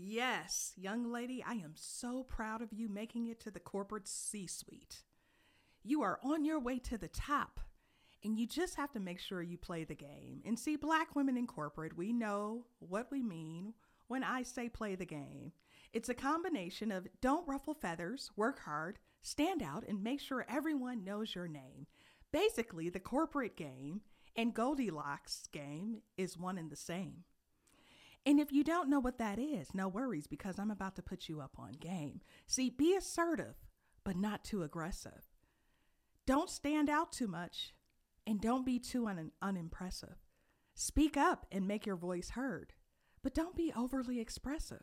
Yes, young lady, I am so proud of you making it to the corporate C-suite. You are on your way to the top, and you just have to make sure you play the game. And see, Black women in corporate, we know what we mean when I say play the game. It's a combination of don't ruffle feathers, work hard, stand out, and make sure everyone knows your name. Basically, the corporate game and Goldilocks game is one and the same. And if you don't know what that is, no worries, because I'm about to put you up on game. See, be assertive, but not too aggressive. Don't stand out too much, and don't be too unimpressive. Speak up and make your voice heard, but don't be overly expressive.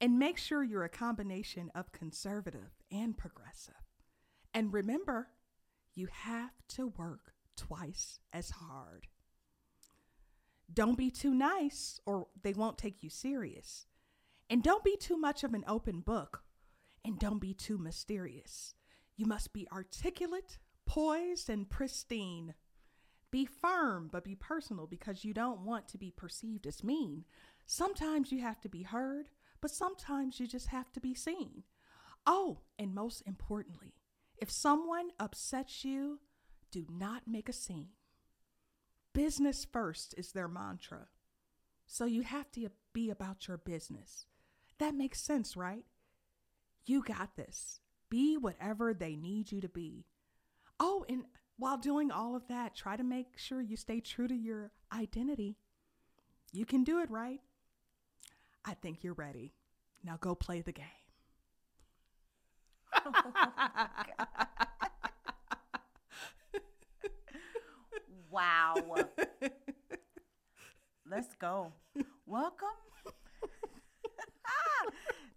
And make sure you're a combination of conservative and progressive. And remember, you have to work twice as hard. Don't be too nice or they won't take you serious. And don't be too much of an open book. And don't be too mysterious. You must be articulate, poised, and pristine. Be firm, but be personal because you don't want to be perceived as mean. Sometimes you have to be heard, but sometimes you just have to be seen. Oh, and most importantly, if someone upsets you, do not make a scene. Business first is their mantra. So you have to be about your business. That makes sense, right? You got this. Be whatever they need you to be. Oh, and while doing all of that, try to make sure you stay true to your identity. You can do it, right? I think you're ready. Now go play the game. Oh, God. Wow. Let's go. Welcome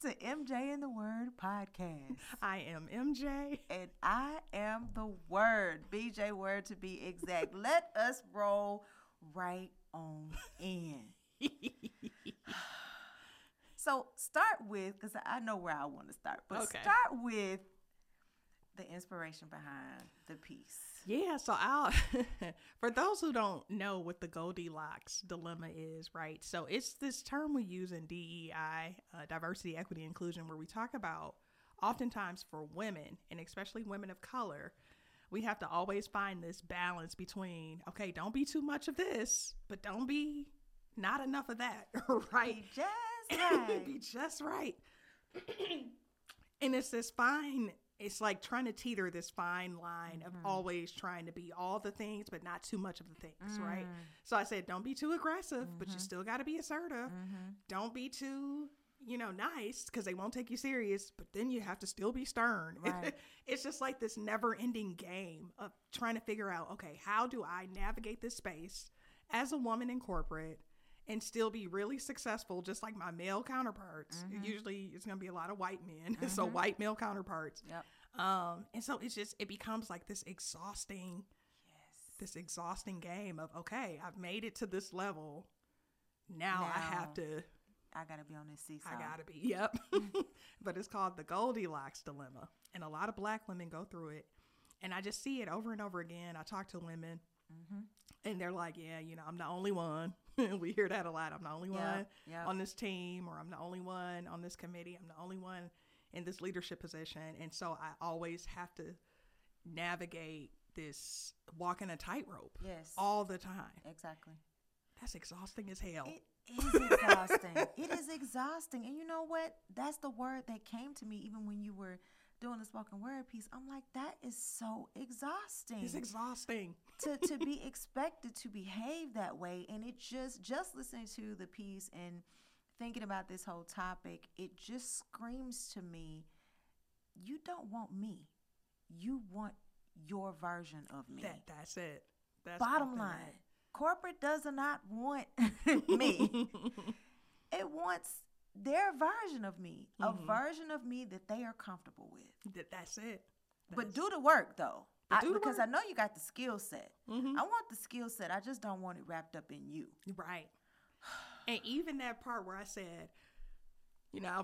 to MJ and the Word podcast. I am MJ. And I am the Word. BJ Word to be exact. Let us roll right on in. So start with, because I know where I want to start, but start with the inspiration behind the piece. Yeah, so for those who don't know what the Goldilocks Dilemma is, right? So it's this term we use in DEI, diversity, equity, inclusion, where we talk about oftentimes for women, and especially women of color, we have to always find this balance between, okay, don't be too much of this, but don't be not enough of that, right? Be just right. And it's this fine, it's like trying to teeter this fine line of always trying to be all the things, but not too much of the things, right? So I said, don't be too aggressive, but you still got to be assertive. Don't be too, nice because they won't take you serious, but then you have to still be stern. Right. It's just like this never ending game of trying to figure out, okay, how do I navigate this space as a woman in corporate and still be really successful, just like my male counterparts. Usually it's going to be a lot of white men. So white male counterparts. And so it's just, it becomes like this exhausting, this exhausting game of, okay, I've made it to this level. Now I have to. I got to be on this seesaw. I got to be. Yep. But it's called the Goldilocks Dilemma. And a lot of Black women go through it. And I just see it over and over again. I talk to women and they're like, yeah, I'm the only one. We hear that a lot. I'm the only one on this team, or I'm the only one on this committee. I'm the only one in this leadership position. And so I always have to navigate this walking a tightrope all the time. Exactly. That's exhausting as hell. It is exhausting. It is exhausting. And you know what? That's the word that came to me even when you were doing the spoken word piece. I'm like, that is so exhausting. It's exhausting to be expected to behave that way. And it just listening to the piece and thinking about this whole topic, it just screams to me, you don't want me. You want your version of me. That's it. That's bottom line. Corporate does not want me. It wants their version of me, a version of me that they are comfortable with. That's it. But do the work, though, because I know you got the skill set. I want the skill set. I just don't want it wrapped up in you. Right. And even that part where I said, I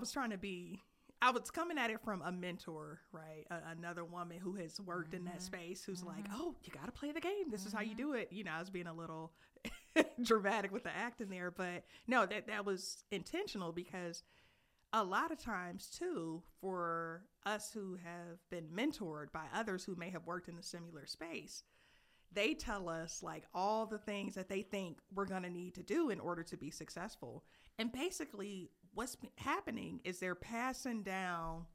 was coming at it from a mentor, right? Another woman who has worked in that space who's like, oh, you got to play the game. This is how you do it. I was being a little dramatic with the act in there, but no, that was intentional because a lot of times too, for us who have been mentored by others who may have worked in a similar space, they tell us like all the things that they think we're going to need to do in order to be successful. And basically what's happening is they're passing down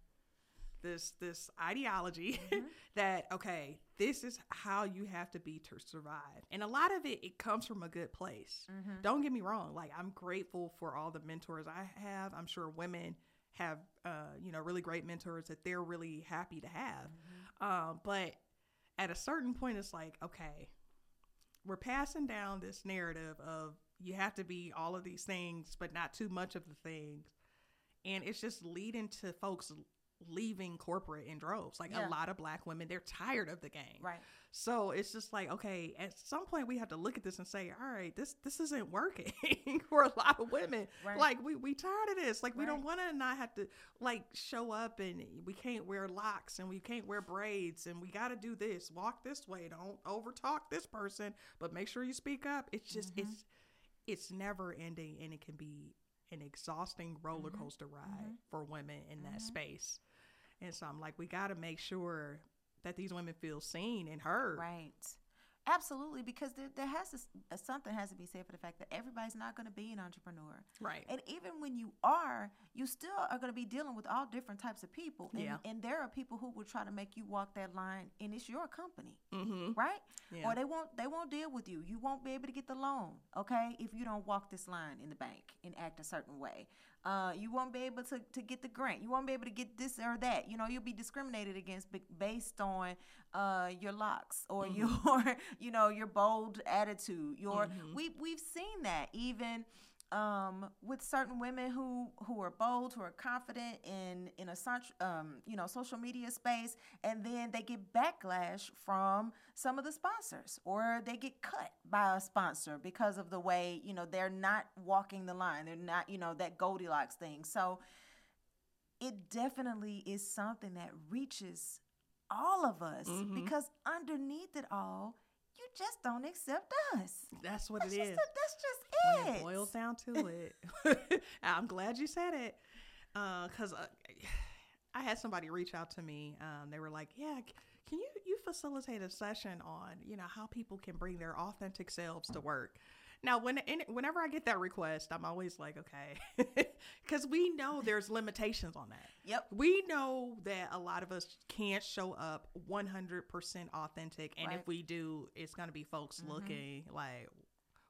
this ideology mm-hmm. that, okay, this is how you have to be to survive. And a lot of it comes from a good place. Mm-hmm. Don't get me wrong. Like, I'm grateful for all the mentors I have. I'm sure women have, really great mentors that they're really happy to have. Mm-hmm. But at a certain point, it's like, okay, we're passing down this narrative of you have to be all of these things, but not too much of the things. And it's just leading to folks leaving corporate in droves. Like yeah. a lot of Black women, they're tired of the game. Right. So it's just like, okay, at some point we have to look at this and say, all right, this isn't working for a lot of women. Right. Like we tired of this. Like we right. don't want to not have to like show up, and we can't wear locks and we can't wear braids and we got to do this, walk this way. Don't over talk this person, but make sure you speak up. It's just, mm-hmm. it's never ending, and it can be an exhausting roller coaster mm-hmm. ride mm-hmm. for women in mm-hmm. that space. And so I'm like, we got to make sure that these women feel seen and heard. Right. Absolutely. Because there has to, something has to be said for the fact that everybody's not going to be an entrepreneur. Right. And even when you are, you still are going to be dealing with all different types of people. And, yeah. and there are people who will try to make you walk that line, and it's your company. Mm-hmm. Right. Yeah. Or they won't deal with you. You won't be able to get the loan. Okay. If you don't walk this line in the bank and act a certain way. You won't be able to get the grant. You won't be able to get this or that. You know, you'll be discriminated against based on your locks or mm-hmm. your, you know, your bold attitude. Your mm-hmm. We've seen that even with certain women who are bold, who are confident in a social media space, and then they get backlash from some of the sponsors, or they get cut by a sponsor because of the way, you know, they're not walking the line. They're not, you know, that Goldilocks thing. So it definitely is something that reaches all of us mm-hmm. because underneath it all, you just don't accept us. That's what it is. That's just it. When it boils down to it. I'm glad you said it. Because I had somebody reach out to me. They were like, yeah, can you facilitate a session on, you know, how people can bring their authentic selves to work? Now, whenever I get that request, I'm always like, okay, because we know there's limitations on that. Yep. We know that a lot of us can't show up 100% authentic. And right. if we do, it's going to be folks mm-hmm. looking like,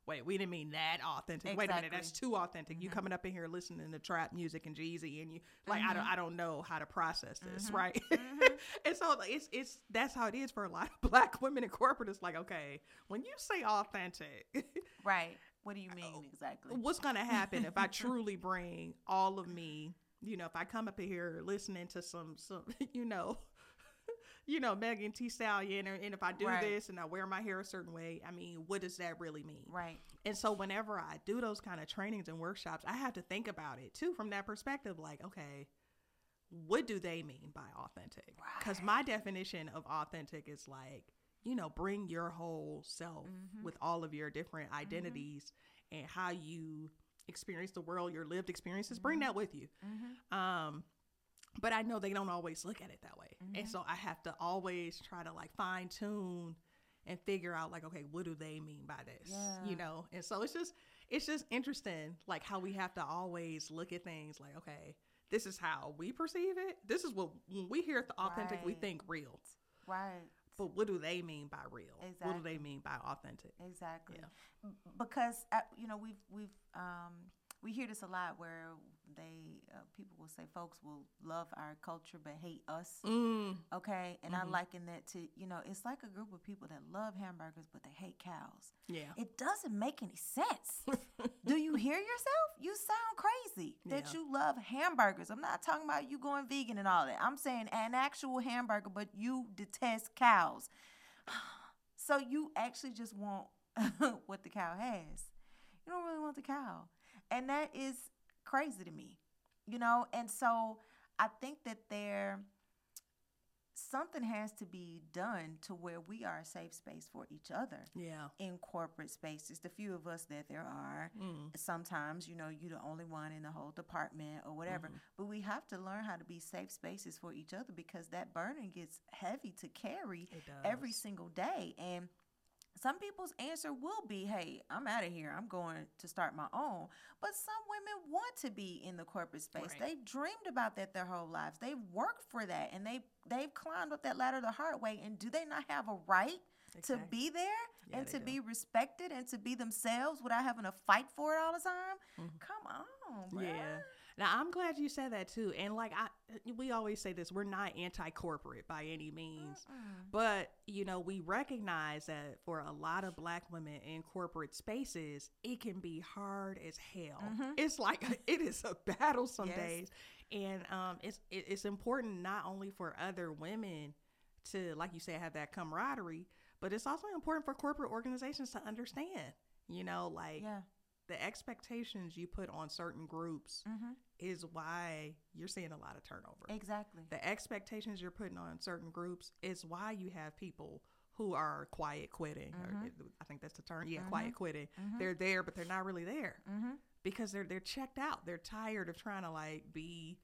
wait, we didn't mean that authentic. Exactly. Wait a minute, that's too authentic. Mm-hmm. You coming up in here listening to trap music and Jeezy, and you like, mm-hmm. I don't know how to process this, mm-hmm. right? Mm-hmm. And so it's that's how it is for a lot of Black women in corporate. It's like, okay, when you say authentic, right? What do you mean exactly? What's gonna happen if I truly bring all of me? You know, if I come up in here listening to some, you know, Megan T. Stallion, and if I do right. this and I wear my hair a certain way, I mean, what does that really mean? Right. And so whenever I do those kind of trainings and workshops, I have to think about it too from that perspective. Like, okay, what do they mean by authentic? Because right. my definition of authentic is like, you know, bring your whole self mm-hmm. with all of your different identities mm-hmm. and how you experience the world, your lived experiences, mm-hmm. bring that with you. Mm-hmm. But I know they don't always look at it that way. Mm-hmm. And so I have to always try to like fine tune and figure out like, okay, what do they mean by this? Yeah. You know? And so it's just interesting, like how we have to always look at things like, okay, this is how we perceive it. This is what when we hear the authentic, right. we think real. Right. But what do they mean by real? Exactly. What do they mean by authentic? Exactly. Yeah. Because, you know, we hear this a lot where people will say folks will love our culture but hate us. Mm. Okay. And mm-hmm. I liken that to, you know, it's like a group of people that love hamburgers but they hate cows. Yeah. It doesn't make any sense. Do you hear yourself? You sound crazy that you love hamburgers. I'm not talking about you going vegan and all that. I'm saying an actual hamburger, but you detest cows. So you actually just want what the cow has. You don't really want the cow. And that is crazy to me, you know? And so I think that something has to be done to where we are a safe space for each other. Yeah. In corporate spaces, the few of us that there are, sometimes, you know, you're the only one in the whole department or whatever. Mm-hmm. But we have to learn how to be safe spaces for each other, because that burden gets heavy to carry every single day. And some people's answer will be, hey, I'm out of here. I'm going to start my own. But some women want to be in the corporate space. Right. They've dreamed about that their whole lives. They've worked for that, and they've climbed up that ladder the hard way. And do they not have a right to be there and to be respected and to be themselves without having to fight for it all the time? Mm-hmm. Come on, bro. Yeah. Now, I'm glad you said that, too. And like we always say this, we're not anti-corporate by any means. Mm-mm. But, you know, we recognize that for a lot of Black women in corporate spaces, it can be hard as hell. Mm-hmm. It's like it is a battle some days. And it's important not only for other women to, like you said, have that camaraderie, but it's also important for corporate organizations to understand, you know, like the expectations you put on certain groups is why you're seeing a lot of turnover. Exactly. The expectations you're putting on certain groups is why you have people who are quiet quitting. Or, I think that's the term. Yeah, quiet quitting. Mm-hmm. They're there, but they're not really there because they're checked out. They're tired of trying to like be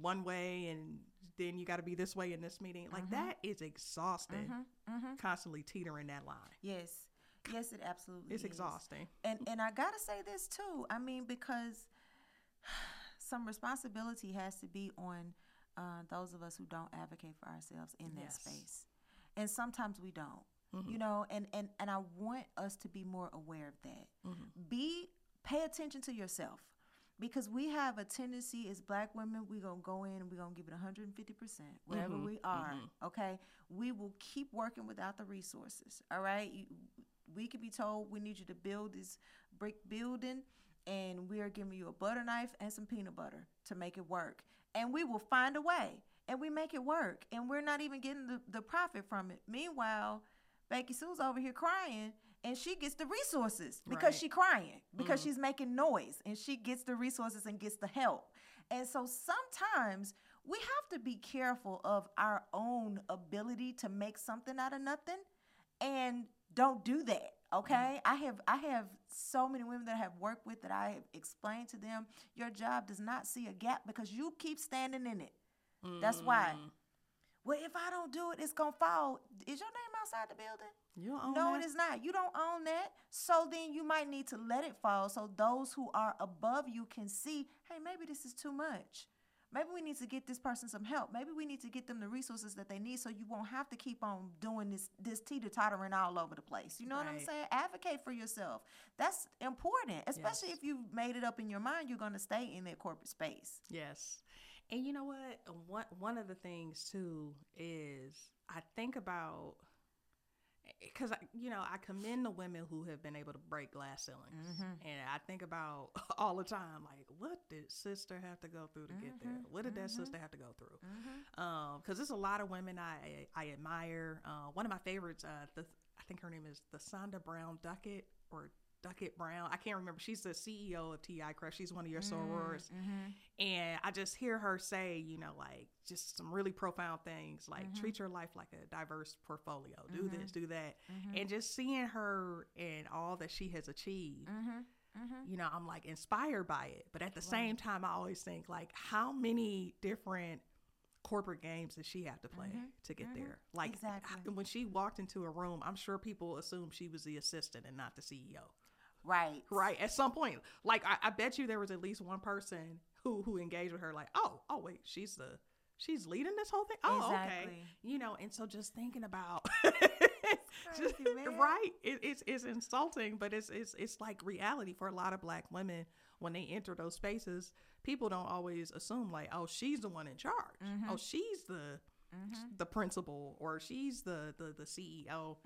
one way, and then you got to be this way in this meeting. Like that is exhausting. Constantly teetering that line. Yes, it absolutely is. It's exhausting. And I got to say this too. I mean, because some responsibility has to be on those of us who don't advocate for ourselves in that space. And sometimes we don't, you know, and I want us to be more aware of that. Pay attention to yourself, because we have a tendency as Black women, we're going to go in and we're going to give it 150% wherever we are. Okay. We will keep working without the resources. All right. We could be told we need you to build this brick building, and we are giving you a butter knife and some peanut butter to make it work. And we will find a way, and we make it work, and we're not even getting the profit from it. Meanwhile, Becky Sue's over here crying, and she gets the resources because she's crying, because she's making noise, and she gets the resources and gets the help. And so sometimes we have to be careful of our own ability to make something out of nothing, and don't do that, okay? I have so many women that I have worked with that I have explained to them, your job does not see a gap because you keep standing in it. That's why. Well, if I don't do it, it's going to fall. Is your name outside the building? You don't own that. No, it is not. You don't own that. So then you might need to let it fall so those who are above you can see, hey, maybe this is too much. Maybe we need to get this person some help. Maybe we need to get them the resources that they need so you won't have to keep on doing this teeter-tottering all over the place. You know what I'm saying? Advocate for yourself. That's important, especially if you've made it up in your mind you're going to stay in that corporate space. Yes. And you know what? One of the things, too, is I think about, because, you know, I commend the women who have been able to break glass ceilings. And I think about all the time, like, what did sister have to go through to get there? What did that sister have to go through? Because there's a lot of women I admire. One of my favorites, I think her name is Thasunda Brown Duckett or Duckett Brown. I can't remember. She's the CEO of TI Crush. She's one of your sorors. And I just hear her say, you know, like just some really profound things, like treat your life like a diverse portfolio. Do this, do that. And just seeing her and all that she has achieved, you know, I'm like inspired by it. But at the same time, I always think like how many different corporate games that she had to play to get there. Like when she walked into a room, I'm sure people assumed she was the assistant and not the CEO. Right. At some point, like I bet you there was at least one person who engaged with her like, oh wait, she's leading this whole thing. Oh, okay. You know, and so just thinking about it's insulting, but it's like reality for a lot of Black women. When they enter those spaces, people don't always assume like, oh, she's the one in charge. Oh, she's the principal, or she's the CEO.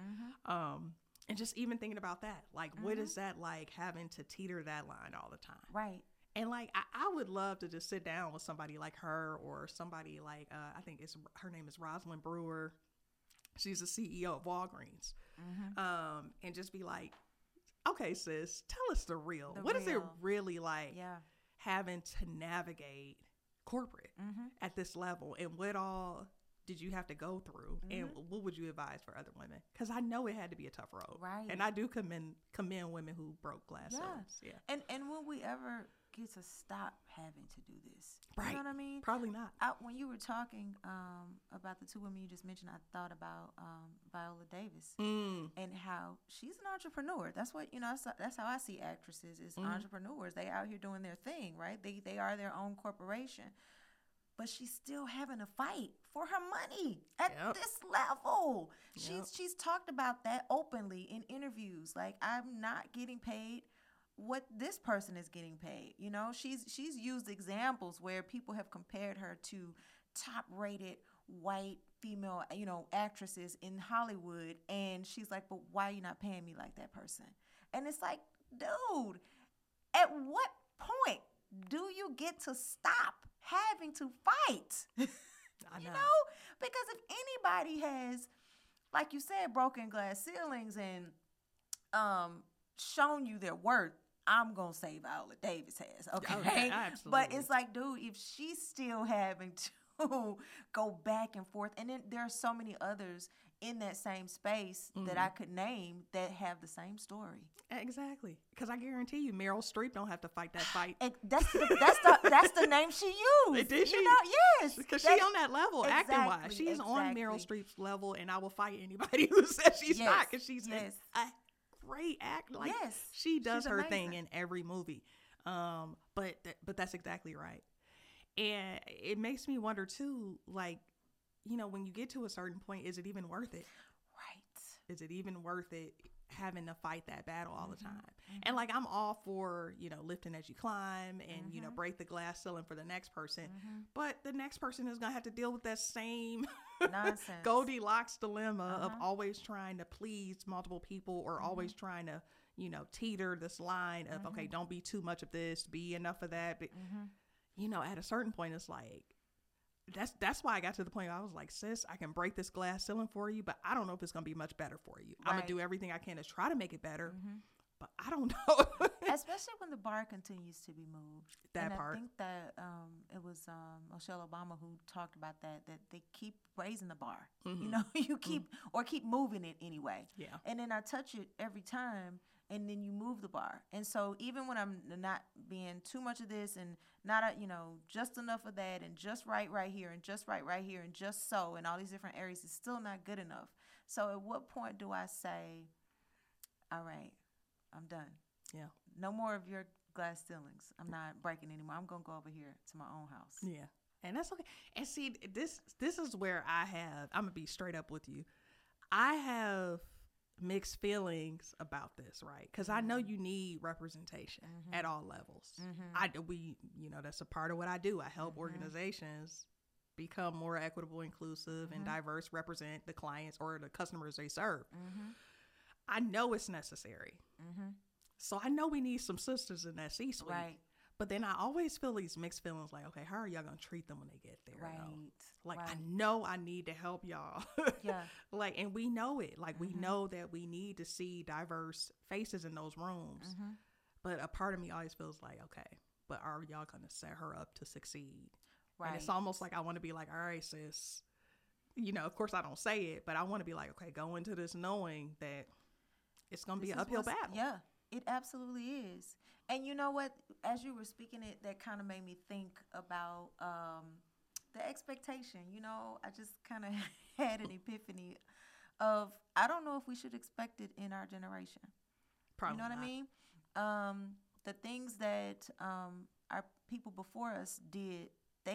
And just even thinking about that, like, what is that like having to teeter that line all the time? Right. And like, I would love to just sit down with somebody like her, or somebody like, I think her name is Rosalind Brewer. She's the CEO of Walgreens. And just be like, okay, sis, tell us the real. What is it really like having to navigate corporate at this level, and what all did you have to go through, mm-hmm. and what would you advise for other women? Because I know it had to be a tough road, right? And I do commend women who broke glass ceilings. Yeah. And will we ever get to stop having to do this? Right. You know what I mean? Probably not. When you were talking about the two women you just mentioned, I thought about Viola Davis and how she's an entrepreneur. That's what, you know, that's how I see actresses is entrepreneurs. They out here doing their thing, right? They are their own corporation. But she's still having a fight for her money at this level. Yep. She's talked about that openly in interviews. Like, I'm not getting paid what this person is getting paid. You know, she's used examples where people have compared her to top-rated white female, you know, actresses in Hollywood. And she's like, but why are you not paying me like that person? And it's like, dude, at what point do you get to stop having to fight? You know? Because if anybody has, like you said, broken glass ceilings and shown you their worth, I'm going to say Viola Davis has, okay? Absolutely. But it's like, dude, if she's still having to go back and forth, and then there are so many others in that same space that I could name that have the same story. Exactly. Because I guarantee you Meryl Streep don't have to fight that fight. That's the name she used. Did she? You know, yes. Because she's on that level, acting-wise. She's on Meryl Streep's level, and I will fight anybody who says she's not, because she's a great actor. Like, she does her thing in every movie. But that's exactly right. And it makes me wonder, too, like, you know, when you get to a certain point, is it even worth it? Right. Is it even worth it having to fight that battle all the time? Mm-hmm. And like, I'm all for, you know, lifting as you climb and, you know, break the glass ceiling for the next person. Mm-hmm. But the next person is going to have to deal with that same nonsense Goldilocks dilemma of always trying to please multiple people or always trying to, you know, teeter this line of, okay, don't be too much of this, be enough of that. But, you know, at a certain point, it's like, that's why I got to the point where I was like, sis, I can break this glass ceiling for you, but I don't know if it's going to be much better for you. Right. I'm going to do everything I can to try to make it better, but I don't know. Especially when the bar continues to be moved. I think that it was Michelle Obama who talked about that they keep raising the bar. Mm-hmm. You know, you keep moving it anyway. Yeah. And then I touch it every time. And then you move the bar. And so even when I'm not being too much of this and not, you know, just enough of that and just right here and just right here and just so and all these different areas, it's still not good enough. So at what point do I say, all right, I'm done. Yeah. No more of your glass ceilings. I'm not breaking anymore. I'm going to go over here to my own house. Yeah. And that's okay. And see, this is where I'm going to be straight up with you. I have mixed feelings about this, right? Because I know you need representation at all levels. We, you know, that's a part of what I do. I help organizations become more equitable, inclusive, and diverse, represent the clients or the customers they serve. I know it's necessary. So I know we need some sisters in that C-suite. Right. But then I always feel these mixed feelings like, okay, how are y'all going to treat them when they get there? Right. Though? Like, right. I know I need to help y'all. Yeah. Like, and we know it. Like, we know that we need to see diverse faces in those rooms. But a part of me always feels like, okay, but are y'all going to set her up to succeed? Right. And it's almost like I want to be like, all right, sis, you know, of course I don't say it, but I want to be like, okay, go into this knowing that it's going to be an uphill battle. Yeah. It absolutely is. And you know what? As you were speaking it, that kind of made me think about the expectation. You know, I just kind of had an epiphany of, I don't know if we should expect it in our generation. Probably not. You know what I mean? The things that our people before us did,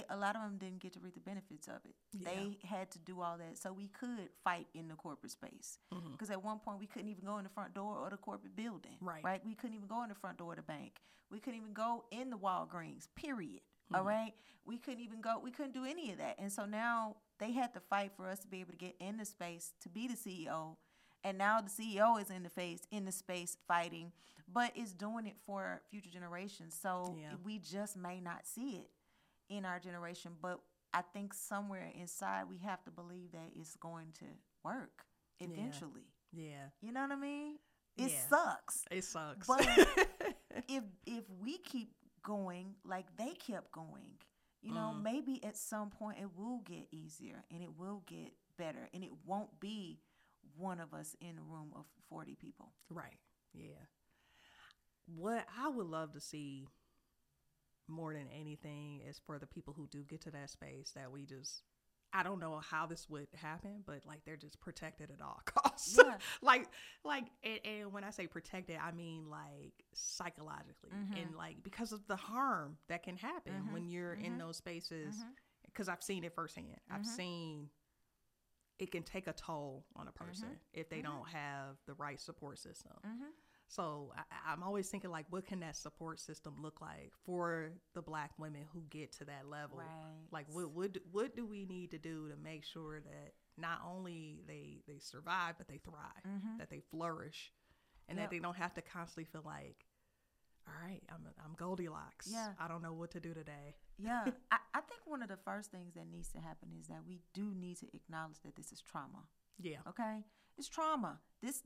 a lot of them didn't get to reap the benefits of it. Yeah. They had to do all that so we could fight in the corporate space. Because at one point we couldn't even go in the front door of the corporate building. Right? We couldn't even go in the front door of the bank. We couldn't even go in the Walgreens, period. All right? We couldn't even go. We couldn't do any of that. And so now they had to fight for us to be able to get in the space to be the CEO. And now the CEO is in the space fighting, but is doing it for future generations. So we just may not see it in our generation, but I think somewhere inside we have to believe that it's going to work eventually. Yeah. You know what I mean? It sucks. It sucks. But if we keep going like they kept going, You know, maybe at some point it will get easier and it will get better and it won't be one of us in a room of 40 people. Right. Yeah. What I would love to see more than anything is for the people who do get to that space that we just, I don't know how this would happen, but like they're just protected at all costs. Yeah. and when I say protected, I mean like psychologically and like because of the harm that can happen when you're in those spaces. Because I've seen it firsthand. I've seen it can take a toll on a person if they don't have the right support system. So I'm always thinking like, what can that support system look like for the Black women who get to that level? Right. Like, what do we need to do to make sure that not only they survive, but they thrive, that they flourish, and that they don't have to constantly feel like, all right, I'm Goldilocks. Yeah. I don't know what to do today. Yeah. I think one of the first things that needs to happen is that we do need to acknowledge that this is trauma. Yeah. Okay? It's trauma. This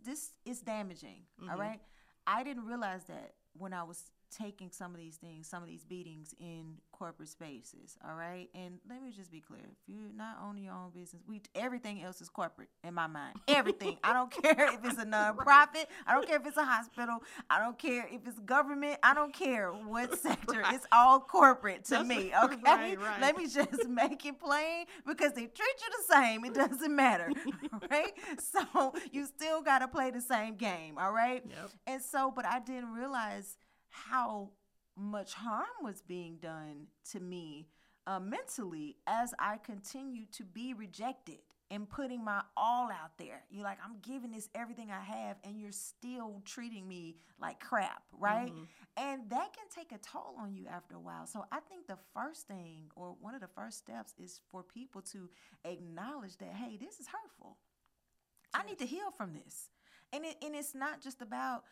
is damaging, all right? I didn't realize that when I was taking some of these things, some of these beatings in corporate spaces, all right? And let me just be clear. If you're not owning your own business, everything else is corporate in my mind. Everything. I don't care if it's a nonprofit. Right. I don't care if it's a hospital. I don't care if it's government. I don't care what sector. Right. It's all corporate to me, okay? Right. Let me just make it plain because they treat you the same. It doesn't matter, right? So you still got to play the same game, all right? Yep. And so, but I didn't realize how much harm was being done to me mentally as I continued to be rejected and putting my all out there. You're like, I'm giving this everything I have, and you're still treating me like crap, right? And that can take a toll on you after a while. So I think the first thing or one of the first steps is for people to acknowledge that, hey, this is hurtful. I need to heal from this. And it's not just about,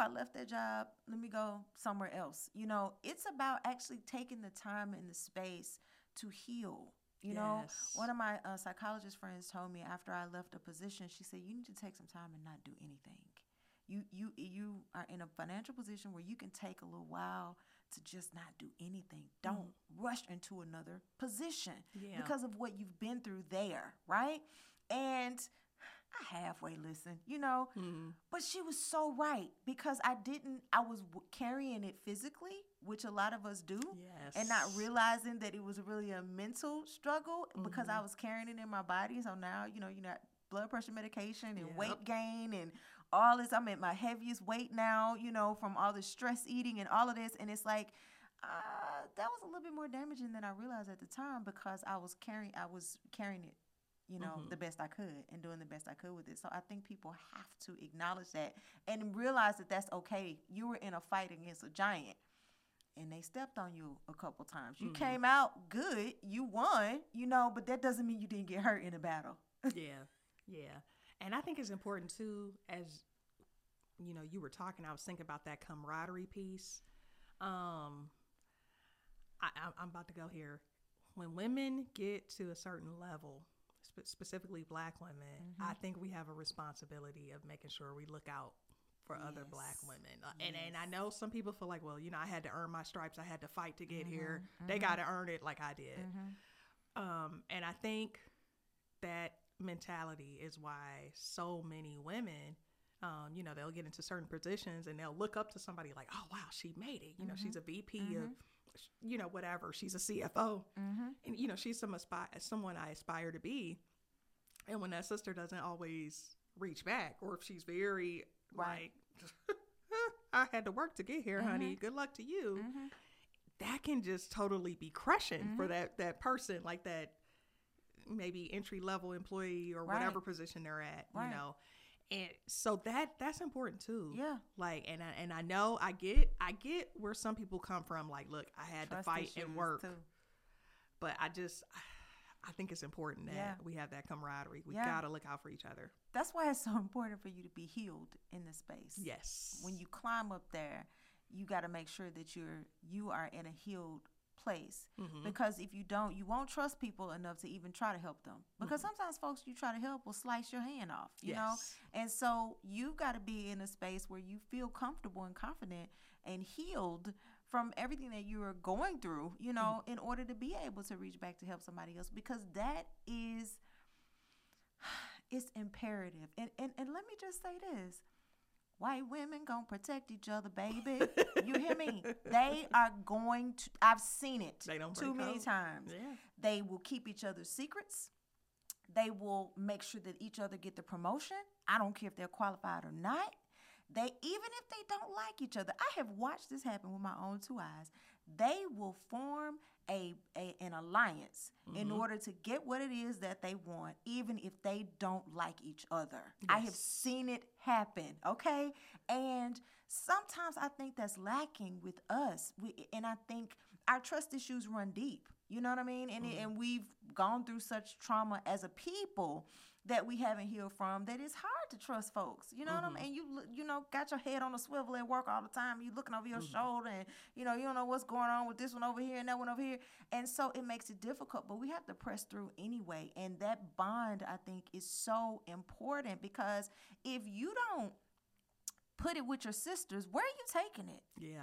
I left that job, let me go somewhere else. You know, it's about actually taking the time and the space to heal. You know, one of my psychologist friends told me after I left a position, she said, you need to take some time and not do anything. You are in a financial position where you can take a little while to just not do anything. Don't rush into another position because of what you've been through there, right? And I halfway listened, you know, but she was so right because I was carrying it physically, which a lot of us do, and not realizing that it was really a mental struggle because I was carrying it in my body. So now, you know, you got blood pressure medication and weight gain and all this. I'm at my heaviest weight now, you know, from all the stress eating and all of this. And it's like, that was a little bit more damaging than I realized at the time because I was carrying it, you know, the best I could and doing the best I could with it. So I think people have to acknowledge that and realize that that's okay. You were in a fight against a giant and they stepped on you a couple times. You came out good, you won, you know, but that doesn't mean you didn't get hurt in a battle. Yeah. And I think it's important too, as you know, you were talking, I was thinking about that camaraderie piece. I'm about to go here. When women get to a certain level, specifically Black women, I think we have a responsibility of making sure we look out for other Black women. And I know some people feel like, well, you know, I had to earn my stripes. I had to fight to get here. They got to earn it like I did. And I think that mentality is why so many women, you know, they'll get into certain positions and they'll look up to somebody like, oh, wow, she made it. You know, she's a VP of, you know, whatever, she's a CFO and, you know, she's someone I aspire to be. And when that sister doesn't always reach back, or if she's very like, I had to work to get here, honey, good luck to you. That can just totally be crushing for that person, like that maybe entry level employee or whatever position they're at, you know. And so that's important too. Yeah. Like, and I know I get where some people come from. Like, look, I had to fight and work, too. But I think it's important that we have that camaraderie. We gotta look out for each other. That's why it's so important for you to be healed in this space. Yes. When you climb up there, you gotta make sure that you are in a healed place, because if you don't, you won't trust people enough to even try to help them, because sometimes folks you try to help will slice your hand off, you know. And so you've got to be in a space where you feel comfortable and confident and healed from everything that you are going through, you know, in order to be able to reach back to help somebody else, because that is, it's imperative. And let me just say this. White women gonna protect each other, baby. You hear me? They are going to, I've seen it too many times. Yeah. They will keep each other's secrets. They will make sure that each other get the promotion. I don't care if they're qualified or not. They, even if they don't like each other, I have watched this happen with my own two eyes. They will form an alliance in order to get what it is that they want, even if they don't like each other. Yes. I have seen it happen, okay? And sometimes I think that's lacking with us. And I think our trust issues run deep, you know what I mean? And and we've gone through such trauma as a people that we haven't healed from that it's hard to trust folks, you know what I mean? And you know, got your head on a swivel at work all the time. You looking over your shoulder and, you know, you don't know what's going on with this one over here and that one over here. And so it makes it difficult, but we have to press through anyway. And that bond, I think, is so important, because if you don't put it with your sisters, where are you taking it? Yeah.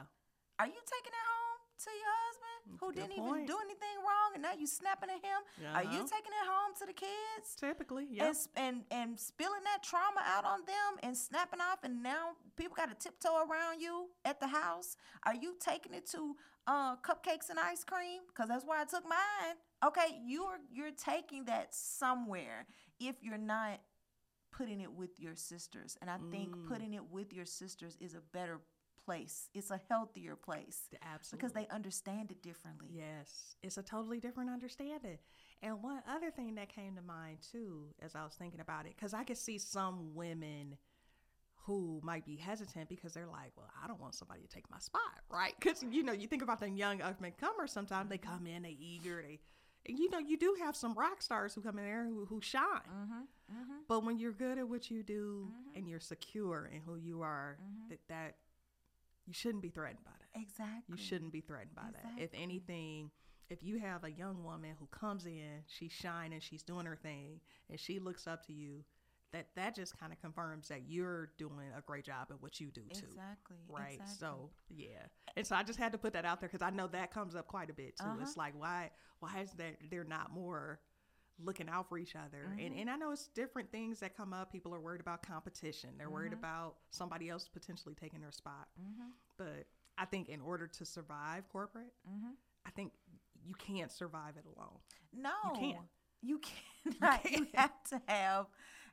Are you taking it home to your husband who didn't even do anything wrong, and now you snapping at him? Are you taking it home to the kids? Typically, yes. And spilling that trauma out on them and snapping off, and now people got to tiptoe around you at the house. Are you taking it to cupcakes and ice cream? Because that's where I took mine. Okay, you're taking that somewhere if you're not putting it with your sisters. And I think putting it with your sisters is a better place. It's a healthier place. Absolutely. Because they understand it differently. Yes. It's a totally different understanding. And one other thing that came to mind too, as I was thinking about it, because I could see some women who might be hesitant because they're like, well, I don't want somebody to take my spot, right? Because, you know, you think about them young up and comers, sometimes they come in, they eager, they... You know, you do have some rock stars who come in there who shine. But when you're good at what you do and you're secure in who you are, that you shouldn't be threatened by that. Exactly. You shouldn't be threatened by that. If anything, if you have a young woman who comes in, she's shining, she's doing her thing, and she looks up to you, that just kind of confirms that you're doing a great job at what you do too. Exactly. Right. Exactly. So yeah. And so I just had to put that out there because I know that comes up quite a bit too. It's like, why is that they're not more looking out for each other? And I know it's different things that come up. People are worried about competition. They're worried about somebody else potentially taking their spot. But I think in order to survive corporate, I think you can't survive it alone. No. You can't. You cannot. You have to have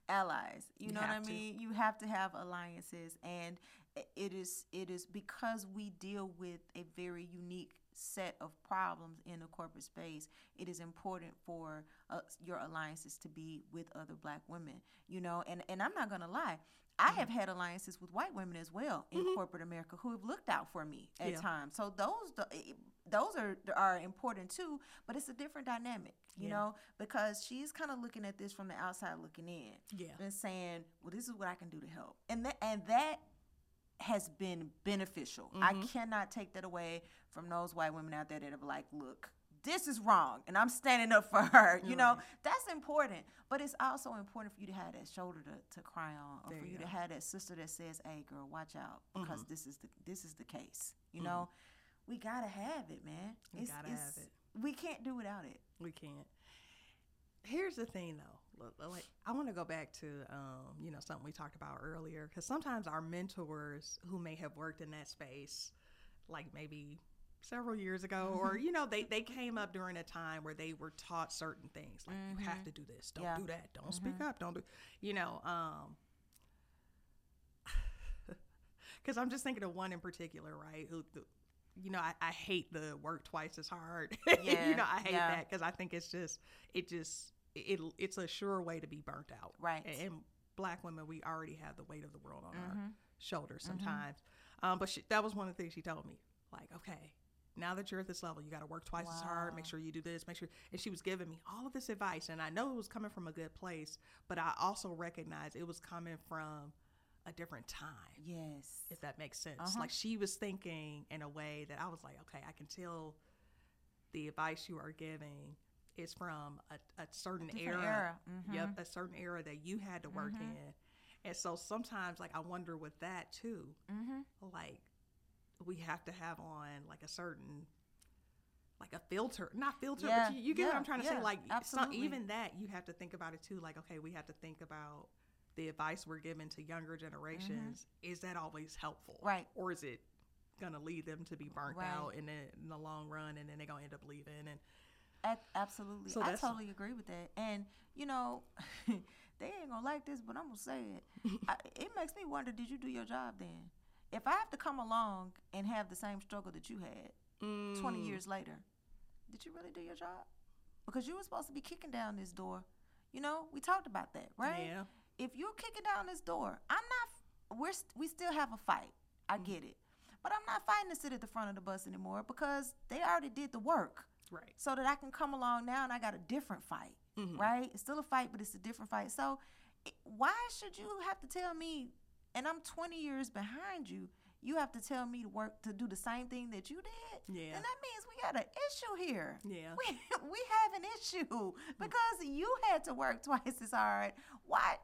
allies. You know what I mean? You have to have alliances, and it is because we deal with a very unique set of problems in the corporate space. It is important for your alliances to be with other Black women. You know, and I'm not gonna lie, I have had alliances with white women as well in corporate America who have looked out for me at times. So those are important too, but it's a different dynamic, you know, because she's kind of looking at this from the outside looking in and saying, well, this is what I can do to help. And that has been beneficial. I cannot take that away from those white women out there that are like, look, this is wrong, and I'm standing up for her. You know, that's important. But it's also important for you to have that shoulder to cry on, or for you to have that sister that says, hey, girl, watch out, because this is the case. You know, we got to have it, man. We got to have it. We can't do without it. We can't. Here's the thing, though. Like, I want to go back to, you know, something we talked about earlier, because sometimes our mentors who may have worked in that space, like maybe several years ago, or, you know, they came up during a time where they were taught certain things, like you have to do this, don't do that, don't speak up, don't do, you know, because I'm just thinking of one in particular, right, who, you know, I hate the work twice as hard, you know, I hate that, because I think it's a sure way to be burnt out, right? And Black women, we already have the weight of the world on our shoulders sometimes, but that was one of the things she told me, like, okay, now that you're at this level, you got to work twice as hard, make sure you do this, make sure. And she was giving me all of this advice, and I know it was coming from a good place, but I also recognized it was coming from a different time. Yes. If that makes sense. Like, she was thinking in a way that I was like, okay, I can tell the advice you are giving is from a certain era. Yep, a certain era that you had to work in. And so sometimes, like, I wonder with that too, like, we have to have on like a certain, like a filter, not filter, yeah, but you get what I'm trying to say. Like, some, even that, you have to think about it too. Like, okay, we have to think about the advice we're giving to younger generations. Mm-hmm. Is that always helpful? Right. Or is it going to lead them to be burnt out in the long run, and then they're going to end up leaving? And absolutely. So I totally agree with that. And, you know, they ain't going to like this, but I'm going to say it. It makes me wonder, did you do your job then? If I have to come along and have the same struggle that you had, 20 years later, did you really do your job? Because you were supposed to be kicking down this door. You know, we talked about that, right? Yeah. If you're kicking down this door, I'm not, we still have a fight. I get it. But I'm not fighting to sit at the front of the bus anymore, because they already did the work. Right. So that I can come along now and I got a different fight, right? It's still a fight, but it's a different fight. So why should you have to tell me, and I'm 20 years behind you, you have to tell me to work to do the same thing that you did? Yeah. And that means we got an issue here. Yeah. We have an issue because you had to work twice as hard. Why?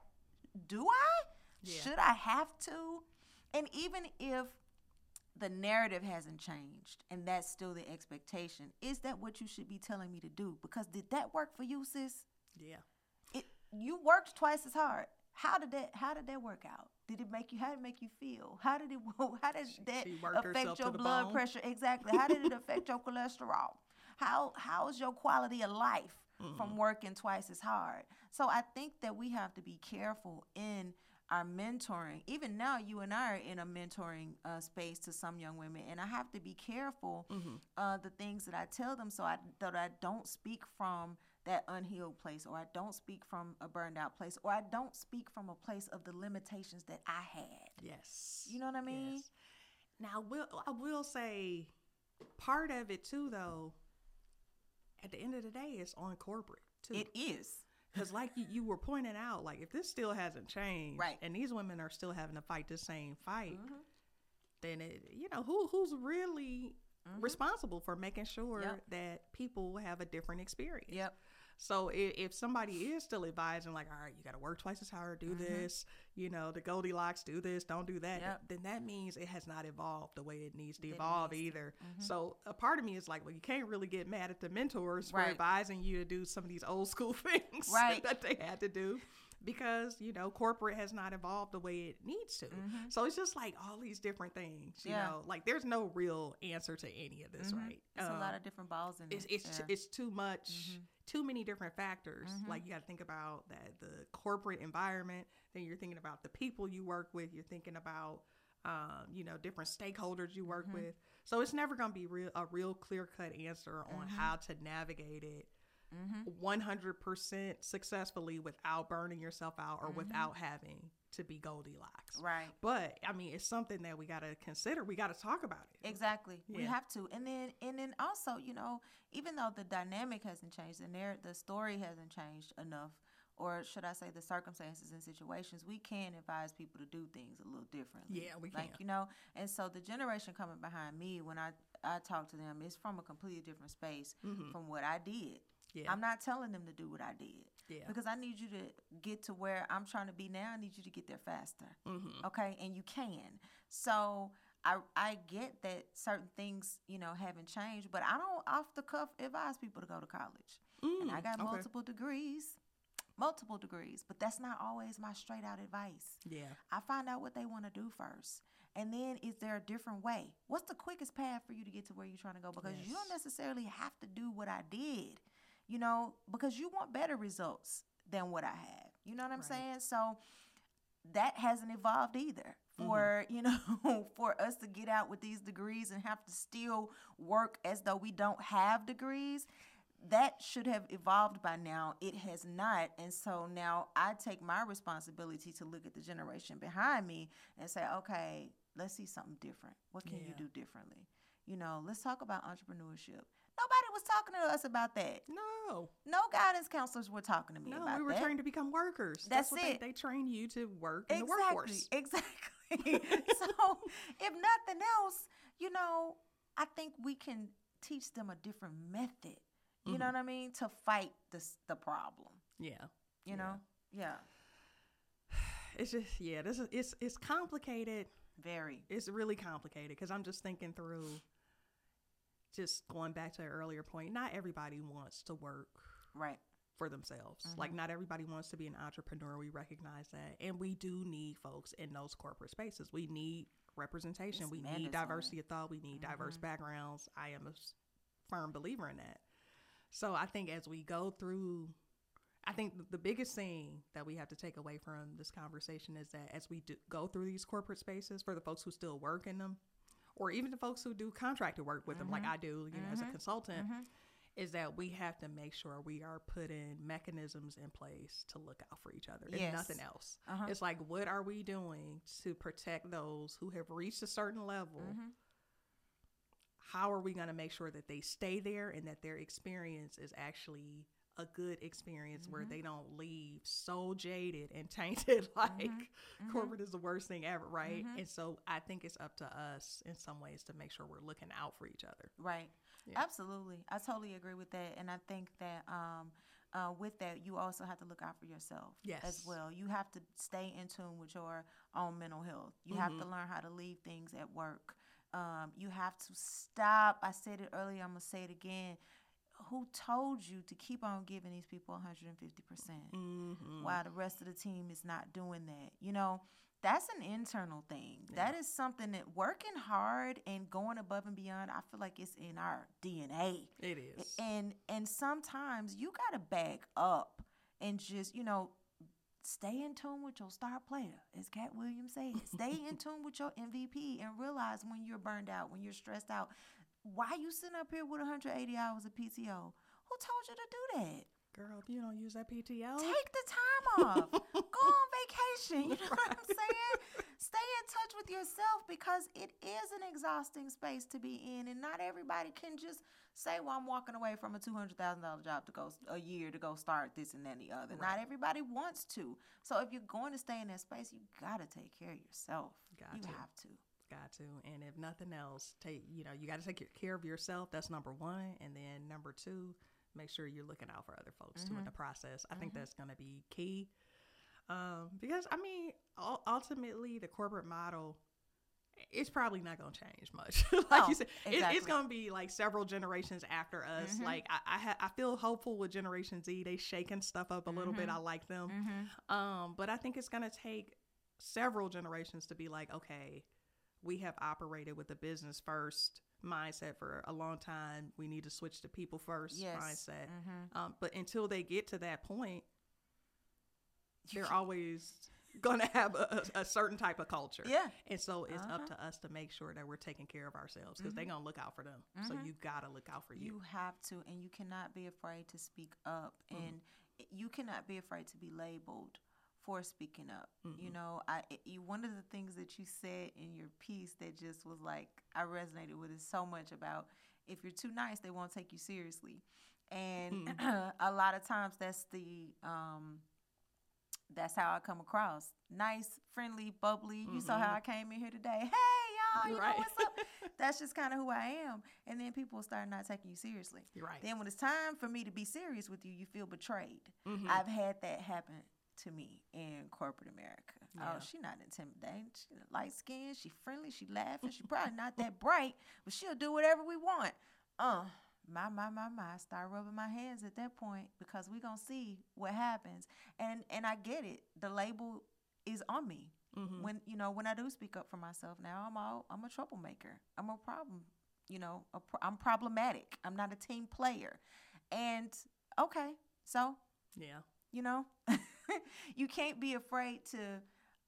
Do I? Yeah. Should I have to? And even if the narrative hasn't changed and that's still the expectation, is that what you should be telling me to do? Because did that work for you, sis? Yeah. You worked twice as hard. How did that work out? Did it make you? How did it make you feel? How did that affect your blood pressure? Exactly. How did it affect your cholesterol? How is your quality of life from working twice as hard? So I think that we have to be careful in our mentoring. Even now, you and I are in a mentoring space to some young women, and I have to be careful the things that I tell them, so that I don't speak from that unhealed place, or I don't speak from a burned out place, or I don't speak from a place of the limitations that I had. Yes. You know what I mean? Yes. Now, I will say part of it too, though, at the end of the day, it's on corporate too. It is. Because like you were pointing out, like if this still hasn't changed, right, and these women are still having to fight the same fight, then it, you know, who's really responsible for making sure that people have a different experience. Yep. So if somebody is still advising, like, all right, you got to work twice as hard, do this, you know, the Goldilocks, do this, don't do that, then that means it has not evolved the way it needs to evolve either. So a part of me is like, well, you can't really get mad at the mentors for advising you to do some of these old school things that they had to do, because, you know, corporate has not evolved the way it needs to. So it's just like all these different things, you know, like there's no real answer to any of this, right? It's a lot of different balls in it. It's too much, too many different factors. Like you got to think about that, the corporate environment, then you're thinking about the people you work with, you're thinking about, you know, different stakeholders you work with. So it's never going to be a real clear-cut answer on how to navigate it 100% successfully without burning yourself out or without having to be Goldilocks. Right. But I mean, it's something that we got to consider. We got to talk about it. Exactly. Yeah. We have to. And then also, you know, even though the dynamic hasn't changed and the story hasn't changed enough, or should I say the circumstances and situations, we can advise people to do things a little differently. Yeah, we can. Like, you know, and so the generation coming behind me, when I talk to them, it's from a completely different space from what I did. Yeah. I'm not telling them to do what I did because I need you to get to where I'm trying to be now. I need you to get there faster, okay? And you can. So I get that certain things, you know, haven't changed, but I don't off the cuff advise people to go to college. And I got multiple degrees, but that's not always my straight out advice. Yeah, I find out what they want to do first. And then, is there a different way? What's the quickest path for you to get to where you're trying to go? Because you don't necessarily have to do what I did. You know, because you want better results than what I had. You know what I'm saying? So that hasn't evolved either for, you know, for us to get out with these degrees and have to still work as though we don't have degrees. That should have evolved by now. It has not. And so now I take my responsibility to look at the generation behind me and say, okay, let's see something different. What can you do differently? You know, let's talk about entrepreneurship. Nobody was talking to us about that. No. No guidance counselors were talking to me about that. No, we were trained to become workers. That's it. They train you to work in the workforce. Exactly. So if nothing else, you know, I think we can teach them a different method, you know what I mean, to fight the problem. Yeah. You know? Yeah. It's just, yeah, this is it's complicated. Very. It's really complicated because I'm just thinking through, just going back to an earlier point, not everybody wants to work right for themselves. Mm-hmm. Like, not everybody wants to be an entrepreneur. We recognize that. And we do need folks in those corporate spaces. We need representation. We need diversity of thought. We need diverse backgrounds. I am a firm believer in that. So I think as we go through, I think the biggest thing that we have to take away from this conversation is that as we do go through these corporate spaces, for the folks who still work in them, or even the folks who do contracted work with them, like I do, you know, as a consultant, is that we have to make sure we are putting mechanisms in place to look out for each other. Yes. If nothing else. It's like, what are we doing to protect those who have reached a certain level? How are we going to make sure that they stay there and that their experience is actually a good experience where they don't leave so jaded and tainted, like corporate is the worst thing ever, right? And so I think it's up to us in some ways to make sure we're looking out for each other. Right. Yeah. Absolutely. I totally agree with that. And I think that with that, you also have to look out for yourself as well. You have to stay in tune with your own mental health. You have to learn how to leave things at work. You have to stop. I said it earlier. I'm going to say it again. Who told you to keep on giving these people 150% while the rest of the team is not doing that? You know, that's an internal thing. Yeah. That is something that working hard and going above and beyond, I feel like it's in our DNA. It is. And sometimes you got to back up and just, you know, stay in tune with your star player, as Cat Williams said. Stay in tune with your MVP and realize when you're burned out, when you're stressed out, why you sitting up here with 180 hours of PTO? Who told you to do that? Girl, if you don't use that PTO, take the time off. Go on vacation. You know what I'm saying? Stay in touch with yourself because it is an exhausting space to be in, and not everybody can just say, well, I'm walking away from a $200,000 job to go a year to go start this and then the other. Right. Not everybody wants to. So if you're going to stay in that space, you got to take care of yourself. You have to. And if nothing else, you got to take care of yourself. That's number one. And then number two, make sure you're looking out for other folks too in the process. I think that's going to be key. Because I mean, ultimately the corporate model, it's probably not going to change much. You said, it's going to be like several generations after us. Like I feel hopeful with Generation Z. They shaking stuff up a little bit. I like them. But I think it's going to take several generations to be like, okay, we have operated with a business first mindset for a long time. We need to switch to people first mindset. But until they get to that point, they're always going to have a certain type of culture. Yeah. And so it's up to us to make sure that we're taking care of ourselves because they're going to look out for them. So you got to look out for you. You have to, and you cannot be afraid to speak up, and you cannot be afraid to be labeled for speaking up. You know, one of the things that you said in your piece that just was like, I resonated with it so much about, if you're too nice, they won't take you seriously. And a lot of times that's the, that's how I come across. Nice, friendly, bubbly. You saw how I came in here today. Hey, y'all, you know what's up? That's just kind of who I am. And then people will start not taking you seriously. Then when it's time for me to be serious with you, you feel betrayed. I've had that happen to me in corporate America. Oh, she not intimidating. She light skinned, she friendly, she laughing, she probably not that bright, but she'll do whatever we want. I start rubbing my hands at that point because we gonna see what happens. And I get it. The label is on me. When I do speak up for myself now, I'm a troublemaker. I'm a problem. I'm problematic. I'm not a team player. And okay, so you can't be afraid to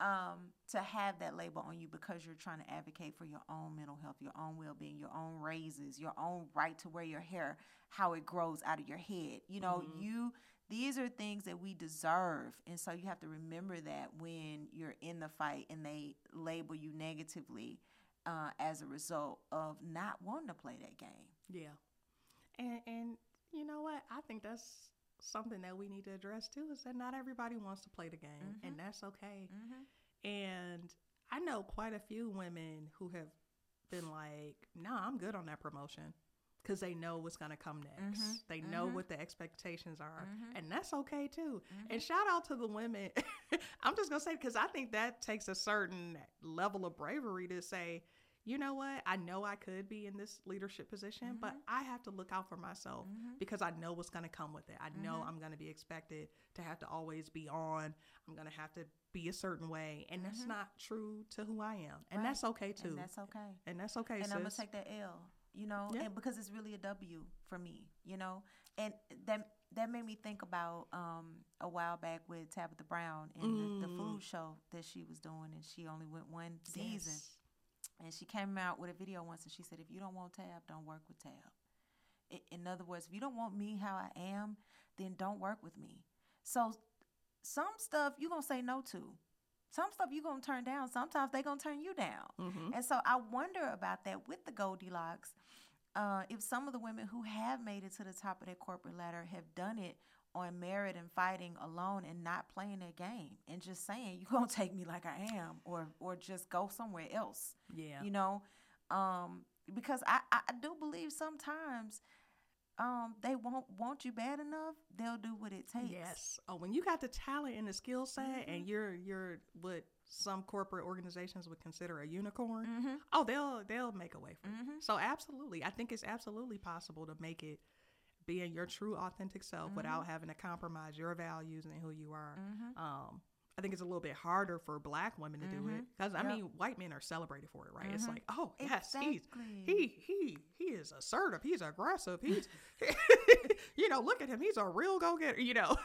have that label on you because you're trying to advocate for your own mental health, your own well-being, your own raises, your own right to wear your hair, how it grows out of your head. These are things that we deserve. And so you have to remember that when you're in the fight and they label you negatively as a result of not wanting to play that game. Yeah. And you know what? I think that's something that we need to address too, is that not everybody wants to play the game, and that's okay. And I know quite a few women who have been like, nah, I'm good on that promotion. because they know what's going to come next. Mm-hmm. They know what the expectations are. Mm-hmm. And that's okay, too. Mm-hmm. And shout out to the women. I'm just going to say, because I think that takes a certain level of bravery to say, you know what? I know I could be in this leadership position, mm-hmm. but I have to look out for myself mm-hmm. because I know what's going to come with it. I know mm-hmm. I'm going to be expected to have to always be on. I'm going to have to be a certain way. And mm-hmm. that's not true to who I am. And right. that's okay, too. And that's okay. And that's okay, and sis. I'm going to take that L. You know, yeah. and because it's really a W for me, you know, and that made me think about a while back with Tabitha Brown and the food show that she was doing, and she only went one season, and she came out with a video once, and she said, "If you don't want Tab, don't work with Tab." In other words, if you don't want me how I am, then don't work with me. So some stuff you're gonna say no to. Some stuff you're going to turn down. Sometimes they're going to turn you down. Mm-hmm. And so I wonder about that with the Goldilocks. If some of the women who have made it to the top of their corporate ladder have done it on merit and fighting alone and not playing their game and just saying, you're going to take me like I am or just go somewhere else. Yeah. You know, because I do believe sometimes they won't want you bad enough. They'll do what it takes. Yes. Oh, when you got the talent and the skill set, mm-hmm. and you're what some corporate organizations would consider a unicorn. Mm-hmm. Oh, they'll make a way for you. So absolutely, I think it's absolutely possible to make it being your true authentic self mm-hmm. without having to compromise your values and who you are. Mm-hmm. I think it's a little bit harder for black women to do it because I mean, white men are celebrated for it, right? It's like, oh yes, he is assertive, he's aggressive, he's you know, look at him, he's a real go-getter, you know,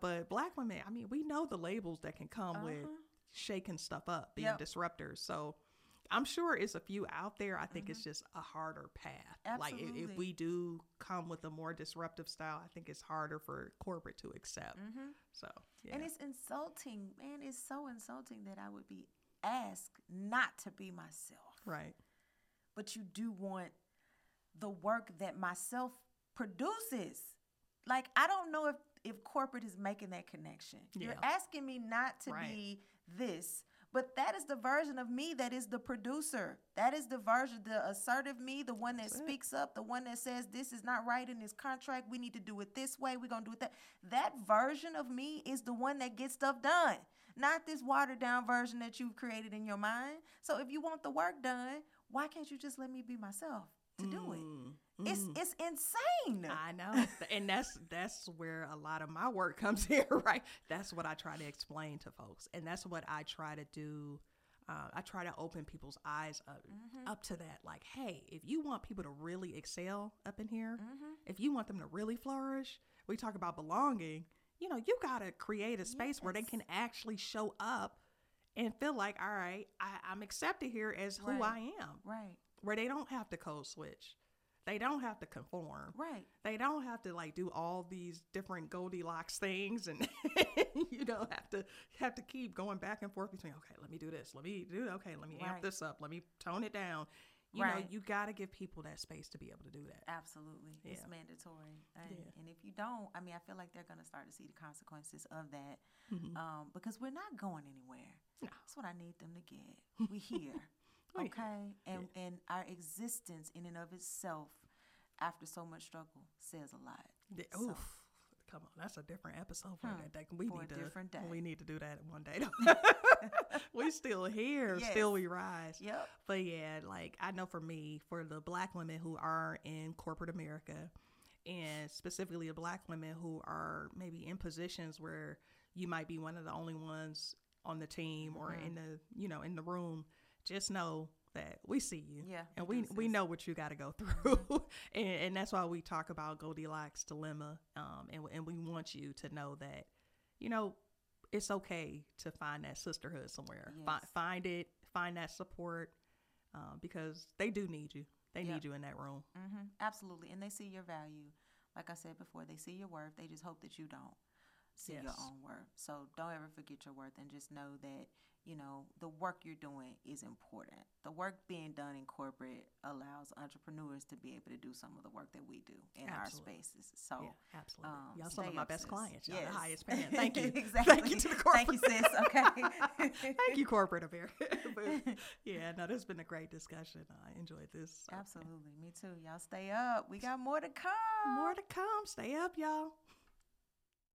but black women, I mean, we know the labels that can come with shaking stuff up, being disruptors. So I'm sure it's a few out there. I think it's just a harder path. Absolutely. Like if we do come with a more disruptive style, I think it's harder for corporate to accept. So, yeah. And it's insulting, man. It's so insulting that I would be asked not to be myself. Right. But you do want the work that myself produces. Like, I don't know if corporate is making that connection. Yeah. You're asking me not to be this. But that is the version of me that is the producer. That is the version, the assertive me, the one that speaks up, the one that says this is not right in this contract. We need to do it this way. We're going to do it that. That version of me is the one that gets stuff done, not this watered down version that you've created in your mind. So if you want the work done, why can't you just let me be myself to do it? It's insane. I know. And that's where a lot of my work comes in, right? That's what I try to explain to folks. And that's what I try to do. I try to open people's eyes up to that. Like, hey, if you want people to really excel up in here, if you want them to really flourish, we talk about belonging, you know, you got to create a space where they can actually show up and feel like, all right, I'm accepted here as who I am. Right. Where they don't have to code switch. They don't have to conform. Right. They don't have to like do all these different Goldilocks things, and you don't have to keep going back and forth between, okay, let me do this, let me do, okay, let me amp this up, let me tone it down. You know, you got to give people that space to be able to do that. Absolutely. Yeah. It's mandatory. And if you don't, I mean, I feel like they're going to start to see the consequences of that because we're not going anywhere. No. That's what I need them to get. We're here. Okay, and our existence in and of itself, after so much struggle, says a lot. Oof, come on, that's a different episode for that day. We need to do that one day. We still here, still we rise. Yep. But yeah, like I know for me, for the black women who are in corporate America, and specifically the black women who are maybe in positions where you might be one of the only ones on the team or in the in the room. Just know that we see you, and we know what you got to go through, and that's why we talk about Goldilocks Dilemma, and we want you to know that, you know, it's okay to find that sisterhood somewhere, find that support, because they do need you, need you in that room, absolutely, and they see your value, like I said before, they see your worth, they just hope that you don't see your own worth, so don't ever forget your worth, and just know that you know, the work you're doing is important. The work being done in corporate allows entrepreneurs to be able to do some of the work that we do in absolutely. Our spaces. So, yeah, absolutely. Y'all some of my best clients. Y'all the highest paying. Thank you. Exactly. Thank you to the corporate. Thank you, sis. Okay. Thank you, Corporate America. But, yeah, no, this has been a great discussion. I enjoyed this. So. Absolutely. Me too. Y'all stay up. We got more to come. Stay up, y'all.